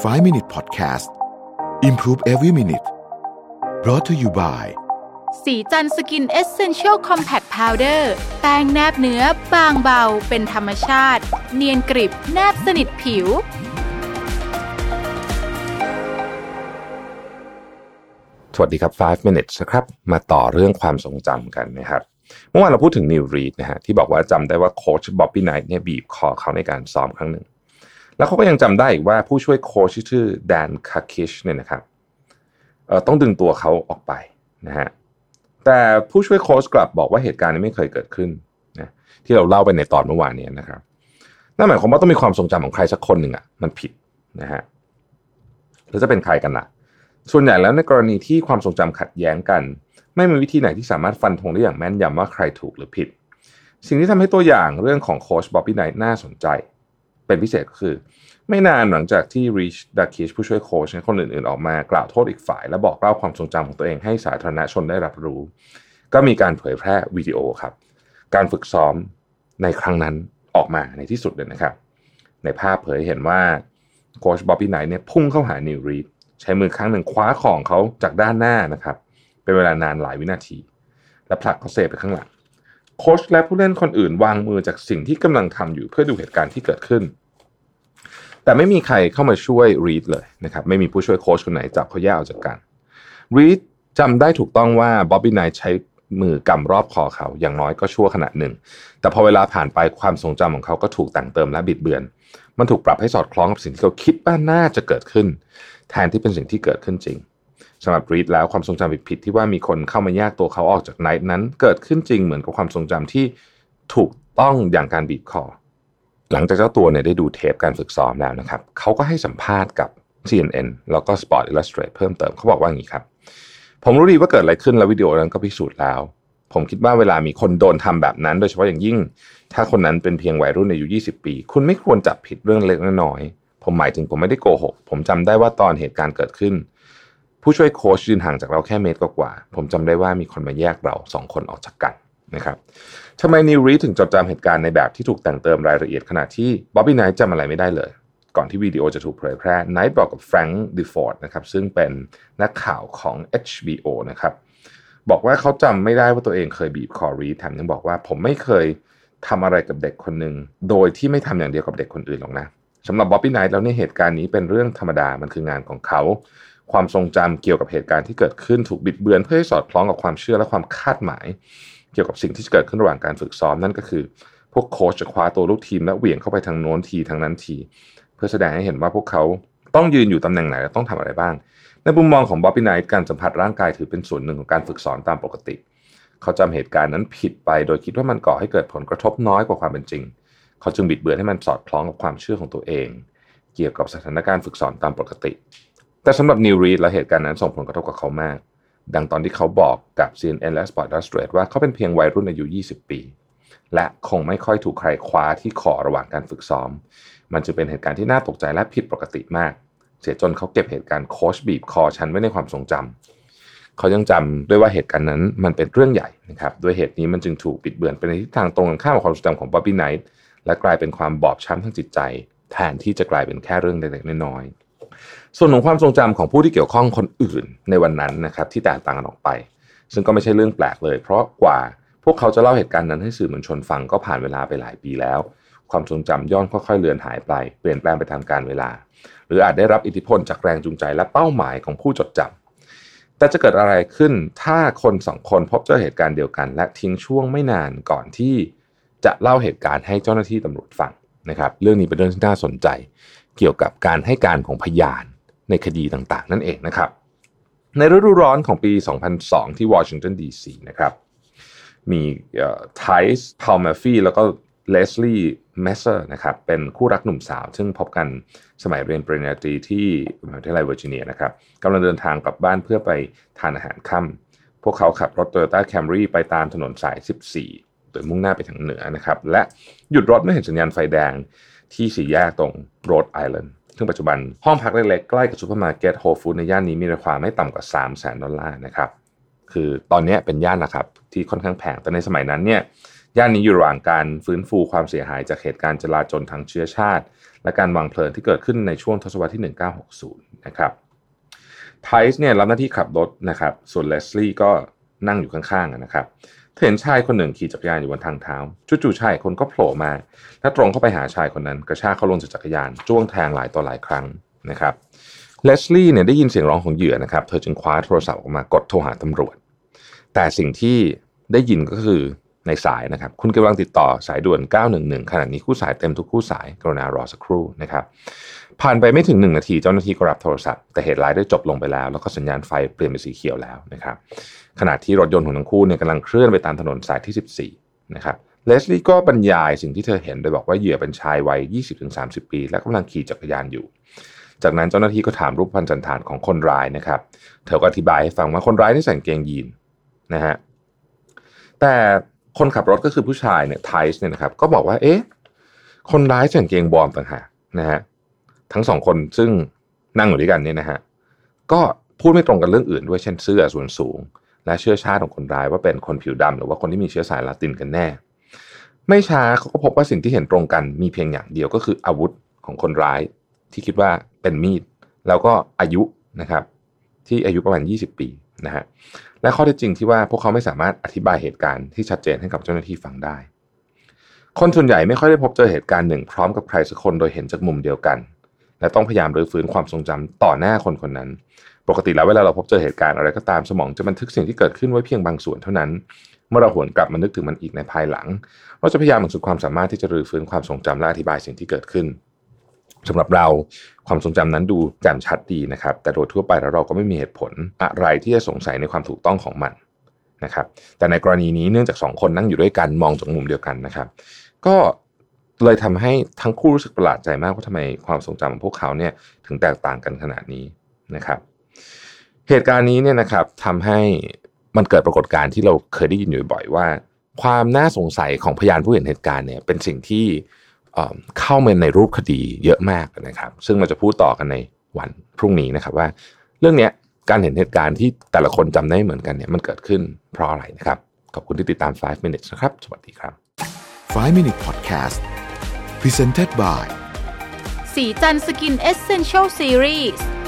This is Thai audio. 5 Minute Podcast Improve Every Minute Brought to you by สีจันทร์สกิน Essential Compact Powder แป้งแนบเนื้อบางเบาเป็นธรรมชาติเนียนกริบแนบสนิทผิวสวัสดีครับ 5 minutes นะครับมาต่อเรื่องความทรงจำกันนะครับเมื่อวานเราพูดถึง Neil Reed นะฮะที่บอกว่าจำได้ว่าโค้ช Bobby Knight เนี่ยบีบคอเขาในการซ้อมครั้งหนึ่งแล้วเขาก็ยังจำได้อีกว่าผู้ช่วยโค้ชชื่อแดนคาคิชเนี่ยนะครับต้องดึงตัวเขาออกไปนะฮะแต่ผู้ช่วยโค้ชกลับบอกว่าเหตุการณ์นี้ไม่เคยเกิดขึ้นนะที่เราเล่าไปในตอนเมื่อวานนี้นะครับนั่นหมายความว่าต้องมีความทรงจำของใครสักคนหนึ่งอ่ะมันผิดนะฮะแล้วจะเป็นใครกันล่ะส่วนใหญ่แล้วในกรณีที่ความทรงจำขัดแย้งกันไม่มีวิธีไหนที่สามารถฟันธงได้อย่างแม่นยำว่าใครถูกหรือผิดสิ่งที่ทำให้ตัวอย่างเรื่องของโค้ชบ็อบบี้ไนท์น่าสนใจเป็นพิเศษก็คือไม่นานหลังจากที่ริชดาคิชผู้ช่วยโค้ชคนอื่นๆออกมากล่าวโทษอีกฝ่ายและบอกเล่าความทรงจำของตัวเองให้สาธารณชนได้รับรู้ก็มีการเผยแพร่วิดีโอครับการฝึกซ้อมในครั้งนั้นออกมาในที่สุดเลยนะครับในภาพเผยเห็นว่าโค้ชบ็อบบี้ไนท์เนี่ยพุ่งเข้าหานิวรีดใช้มือข้างหนึ่งคว้าของเขาจากด้านหน้านะครับเป็นเวลานานหลายวินาทีและผลักเขาเซไปข้างหลังโค้ชและผู้เล่นคนอื่นวางมือจากสิ่งที่กำลังทำอยู่เพื่อดูเหตุการณ์ที่เกิดขึ้นแต่ไม่มีใครเข้ามาช่วยรีดเลยนะครับไม่มีผู้ช่วยโค้ชคนไหนจับเขาแยกออกจากกันรีดจำได้ถูกต้องว่าบ็อบบี้ไนท์ใช้มือกำรอบคอเขาอย่างน้อยก็ชั่วขณะหนึ่งแต่พอเวลาผ่านไปความทรงจำของเขาก็ถูกแต่งเติมและบิดเบือนมันถูกปรับให้สอดคล้องกับสิ่งที่เขาคิดว่าน่าจะเกิดขึ้นแทนที่เป็นสิ่งที่เกิดขึ้นจริงสำหรับรีดแล้วความทรงจำผิดๆที่ว่ามีคนเข้ามาแยกตัวเขาออกจากไนท์นั้นเกิดขึ้นจริงเหมือนกับความทรงจำที่ถูกต้องอย่างการบีบคอหลังจากเจ้าตัวเนี่ยได้ดูเทปการฝึกซ้อมแล้วนะครับเขาก็ให้สัมภาษณ์กับ CNN แล้วก็ Sports Illustrated เพิ่มเติมเขาบอกว่าอย่างนี้ครับผมรู้ดีว่าเกิดอะไรขึ้นแล้ววิดีโอนั้นก็พิสูจน์แล้วผมคิดว่าเวลามีคนโดนทำแบบนั้นโดยเฉพาะอย่างยิ่งถ้าคนนั้นเป็นเพียงวัยรุ่นอายุ20ปีคุณไม่ควรจับผิดเรื่องเล็กน้อยผมหมายถึงผมไม่ได้โกหกผมจำได้ว่าตอนเหตุการณ์เกิดขึ้นผู้ช่วยโค้ชยืนห่างจากเราแค่เมตรกว่าผมจำได้ว่ามีคนมาแยกเรา2คนออกจากกันนะครับทำไมนิวรีดถึงจดจำเหตุการณ์ในแบบที่ถูกแต่งเติมรายละเอียดขณะที่บ็อบบี้ไนท์จำอะไรไม่ได้เลยก่อนที่วิดีโอจะถูกเผยแพร่ไนท์บอกกับแฟรงค์ดิฟอร์ดนะครับซึ่งเป็นนักข่าวของ HBO นะครับบอกว่าเขาจำไม่ได้ว่าตัวเองเคยบีบคอรีดแถมยังบอกว่าผมไม่เคยทำอะไรกับเด็กคนนึงโดยที่ไม่ทำอย่างเดียวกับเด็กคนอื่นหรอกนะสำหรับบ็อบบี้ไนท์แล้วเนี่ยเหตุการณ์นี้เป็นเรื่องธรรมดามันคืองานของเขาความทรงจำเกี่ยวกับเหตุการณ์ที่เกิดขึ้นถูกบิดเบือนเพื่อให้สอดคล้องกับความเชื่อและความคาดหมายเกี่ยวกับสิ่งที่เกิดขึ้นระหว่างการฝึกซ้อมนั่นก็คือพวกโค้ชจะคว้าตัวลูกทีมและเหวี่ยงเข้าไปทางโน้นทีทางนั้นทีเพื่อแสดงให้เห็นว่าพวกเขาต้องยืนอยู่ตำแหน่งไหนและต้องทำอะไรบ้างในมุมมองของบ็อบบี้ไนท์การสัมผัสร่างกายถือเป็นส่วนหนึ่งของการฝึกสอนตามปกติเขาจำเหตุการณ์นั้นผิดไปโดยคิดว่ามันก่อให้เกิดผลกระทบน้อยกว่าความเป็นจริงเขาจึงบิดเบือนให้มันสอดคล้องกับความเชื่อของตัวเองเกี่ยวกับสถานการณ์ฝึกสอนตามปกติแต่สำหรับนิวรีดและเหตุการณ์นั้นส่งผลกระทบกับเขามากดังตอนที่เขาบอกกับ CNN และ Sports Illustrated ว่าเขาเป็นเพียงวัยรุ่นอายุ20ปีและคงไม่ค่อยถูกใครคว้าที่คอระหว่างการฝึกซ้อมมันจึงเป็นเหตุการณ์ที่น่าตกใจและผิดปกติมากเสียจนเขาเก็บเหตุการณ์โค้ชบีบคอฉันไว้ในความทรงจำเขายังจำด้วยว่าเหตุการณ์นั้นมันเป็นเรื่องใหญ่นะครับด้วยเหตุนี้มันจึงถูกบิดเบือนไปในทิศทางตรงกันข้ามกับความทรงจำของ Bobby Knight และกลายเป็นความบอบช้ำทางจิตใจแทนที่จะกลายเป็นแค่เรื่องเล็กๆน้อยส่วนของความทรงจำของผู้ที่เกี่ยวข้องคนอื่นในวันนั้นนะครับที่แตกต่างกันออกไปซึ่งก็ไม่ใช่เรื่องแปลกเลยเพราะกว่าพวกเขาจะเล่าเหตุการณ์นั้นให้สื่อมวลชนฟังก็ผ่านเวลาไปหลายปีแล้วความทรงจำย่อนค่อยๆเลือนหายไปเปลี่ยนแปลงไปตามกาลเวลาหรืออาจได้รับอิทธิพลจากแรงจูงใจและเป้าหมายของผู้จดจำแต่จะเกิดอะไรขึ้นถ้าคนสองคนพบเจอเหตุการณ์เดียวกันและทิ้งช่วงไม่นานก่อนที่จะเล่าเหตุการณ์ให้เจ้าหน้าที่ตำรวจฟังนะครับเรื่องนี้เป็นเรื่องที่น่าสนใจเกี่ยวกับการให้การของพยานในคดีต่างๆนั่นเองนะครับในฤดูร้อนของปี 2002 ที่วอชิงตันดีซีนะครับมีไทส์พอลมาฟี่แล้วก็เลสลี่เมสเซอร์นะครับเป็นคู่รักหนุ่มสาวซึ่งพบกันสมัยเรียนปริญญาตรีที่มหาวิทยาลัยเวอร์จิเนียนะครับกำลังเดินทางกลับบ้านเพื่อไปทานอาหารค่ำพวกเขาขับรถ Toyota Camry ไปตามถนนสาย 14โดยมุ่งหน้าไปทางเหนือนะครับและหยุดรถเมื่อเห็นสัญญาณไฟแดงที่สี่แยกตรงโรดไอแลนด์ซึ่งปัจจุบันห้องพักเล็กๆใกล้กับซูเปอร์มาร์เก็ตโฮลฟู้ดในย่านนี้มีราคาไม่ต่ำกว่า$300,000นะครับคือตอนนี้เป็นย่านนะครับที่ค่อนข้างแพงแต่ในสมัยนั้นเนี่ย ย่านนี้อยู่ระหว่างการฟื้นฟูความเสียหายจากเหตุการณ์จลาจลทางเชื้อชาติและการวางเพลิงที่เกิดขึ้นในช่วงทศวรรษที่1960นะครับไทส์เนี่ยรับหน้าที่ขับรถนะครับส่วนเลสลี่ก็นั่งอยู่ข้างๆนะครับเห็นชายคนหนึ่งขี่จักรยานอยู่บนทางเท้าจู่ๆชายคนก็โผล่มาและตรงเข้าไปหาชายคนนั้นกระชากเขาลงจากจักรยานจ้วงแทงหลายต่อหลายครั้งนะครับเลสลี่เนี่ยได้ยินเสียงร้องของเหยื่อนะครับเธอจึงคว้าโทรศัพท์ออกมากดโทรหาตำรวจแต่สิ่งที่ได้ยินก็คือในสายนะครับคุณกำลังติดต่อสายด่วน911ขณะนี้คู่สายเต็มทุกคู่สายกรุณารอสักครู่นะครับผ่านไปไม่ถึง1นาทีเจ้าหน้าที่ก็รับโทรศัพท์แต่เหตุร้ายได้จบลงไปแล้วแล้วก็สัญญาณไฟเปลี่ยนเป็นสีเขียวแล้วนะครับขณะที่รถยนต์ของทั้งคู่เนี่ยกำลังเคลื่อนไปตามถนนสายที่14นะครับเลสลี่ก็บรรยายสิ่งที่เธอเห็นโดยบอกว่าเหยื่อเป็นชายวัย 20-30 ปีและกำลังขี่จักรยานอยู่จากนั้นเจ้าหน้าที่ก็ถามรูปพรรณสันฐานของคนร้ายนะครับเธอก็อธิบายให้ฟังว่าคนร้ายได้ใส่กางเกงยีนนะฮะแต่คนขับรถก็คือผู้ชายเนี่ยไทส์เนี่ยนะครับก็บอกว่าเอ๊ะคนร้ายใส่กางเกงวอร์มต่างหากนะฮะทั้งสองคนซึ่งนั่งอยู่ด้วยกันเนี่ยนะฮะก็พูดไม่ตรงกันเรื่องอื่นด้วยเช่นเสื้อส่วนสูงและเชื้อชาติของคนร้ายว่าเป็นคนผิวดำหรือว่าคนที่มีเชื้อสายลาตินกันแน่ไม่ช้าเขาก็พบว่าสิ่งที่เห็นตรงกันมีเพียงอย่างเดียวก็คืออาวุธของคนร้ายที่คิดว่าเป็นมีดแล้วก็อายุนะครับที่อายุประมาณ20ปีนะฮะและข้อเท็จจริงที่ว่าพวกเขาไม่สามารถอธิบายเหตุการณ์ที่ชัดเจนให้กับเจ้าหน้าที่ฟังได้คนส่วนใหญ่ไม่ค่อยได้พบเจอเหตุการณ์หนึ่งพร้อมกับใครสักคนโดยเห็นจากมุมเดียวกันและต้องพยายามรื้อฟื้นความทรงจำต่อหน้าคนคนนั้นปกติแล้วเวลาเราพบเจอเหตุการณ์อะไรก็ตามสมองจะบันทึกสิ่งที่เกิดขึ้นไว้เพียงบางส่วนเท่านั้นเมื่อเราหวนกลับมานึกถึงมันอีกในภายหลังเราจะพยายามอย่างสุดความสามารถที่จะรื้อฟื้นความทรงจำและอธิบายสิ่งที่เกิดขึ้นสำหรับเราความทรงจำนั้นดูแจ่มชัดดีนะครับแต่โดยทั่วไปแล้วเราก็ไม่มีเหตุผลอะไรที่จะสงสัยในความถูกต้องของมันนะครับแต่ในกรณีนี้เนื่องจากสองคนนั่งอยู่ด้วยกันมองจากมุมเดียวกันนะครับก็เลยทำให้ทั้งคู่รู้สึกประหลาดใจมากว่าทำไมความทรงจำของพวกเขาเนี่ยถึงแตกต่างกันขนาดนี้นะครับเหตุการณ์นี้เนี่ยนะครับทำให้มันเกิดปรากฏการณ์ที่เราเคยได้ยินอยู่บ่อยว่าความน่าสงสัยของพยานผู้เห็นเหตุการณ์เนี่ยเป็นสิ่งที่เข้ามาในรูปคดีเยอะมากนะครับซึ่งเราจะพูดต่อกันในวันพรุ่งนี้นะครับว่าเรื่องนี้การเห็นเหตุการณ์ที่แต่ละคนจำได้เหมือนกันเนี่ยมันเกิดขึ้นเพราะอะไรนะครับขอบคุณที่ติดตาม5 minutes นะครับสวัสดีครับ5 minute podcast presented by สีจันทร์สกิน essential series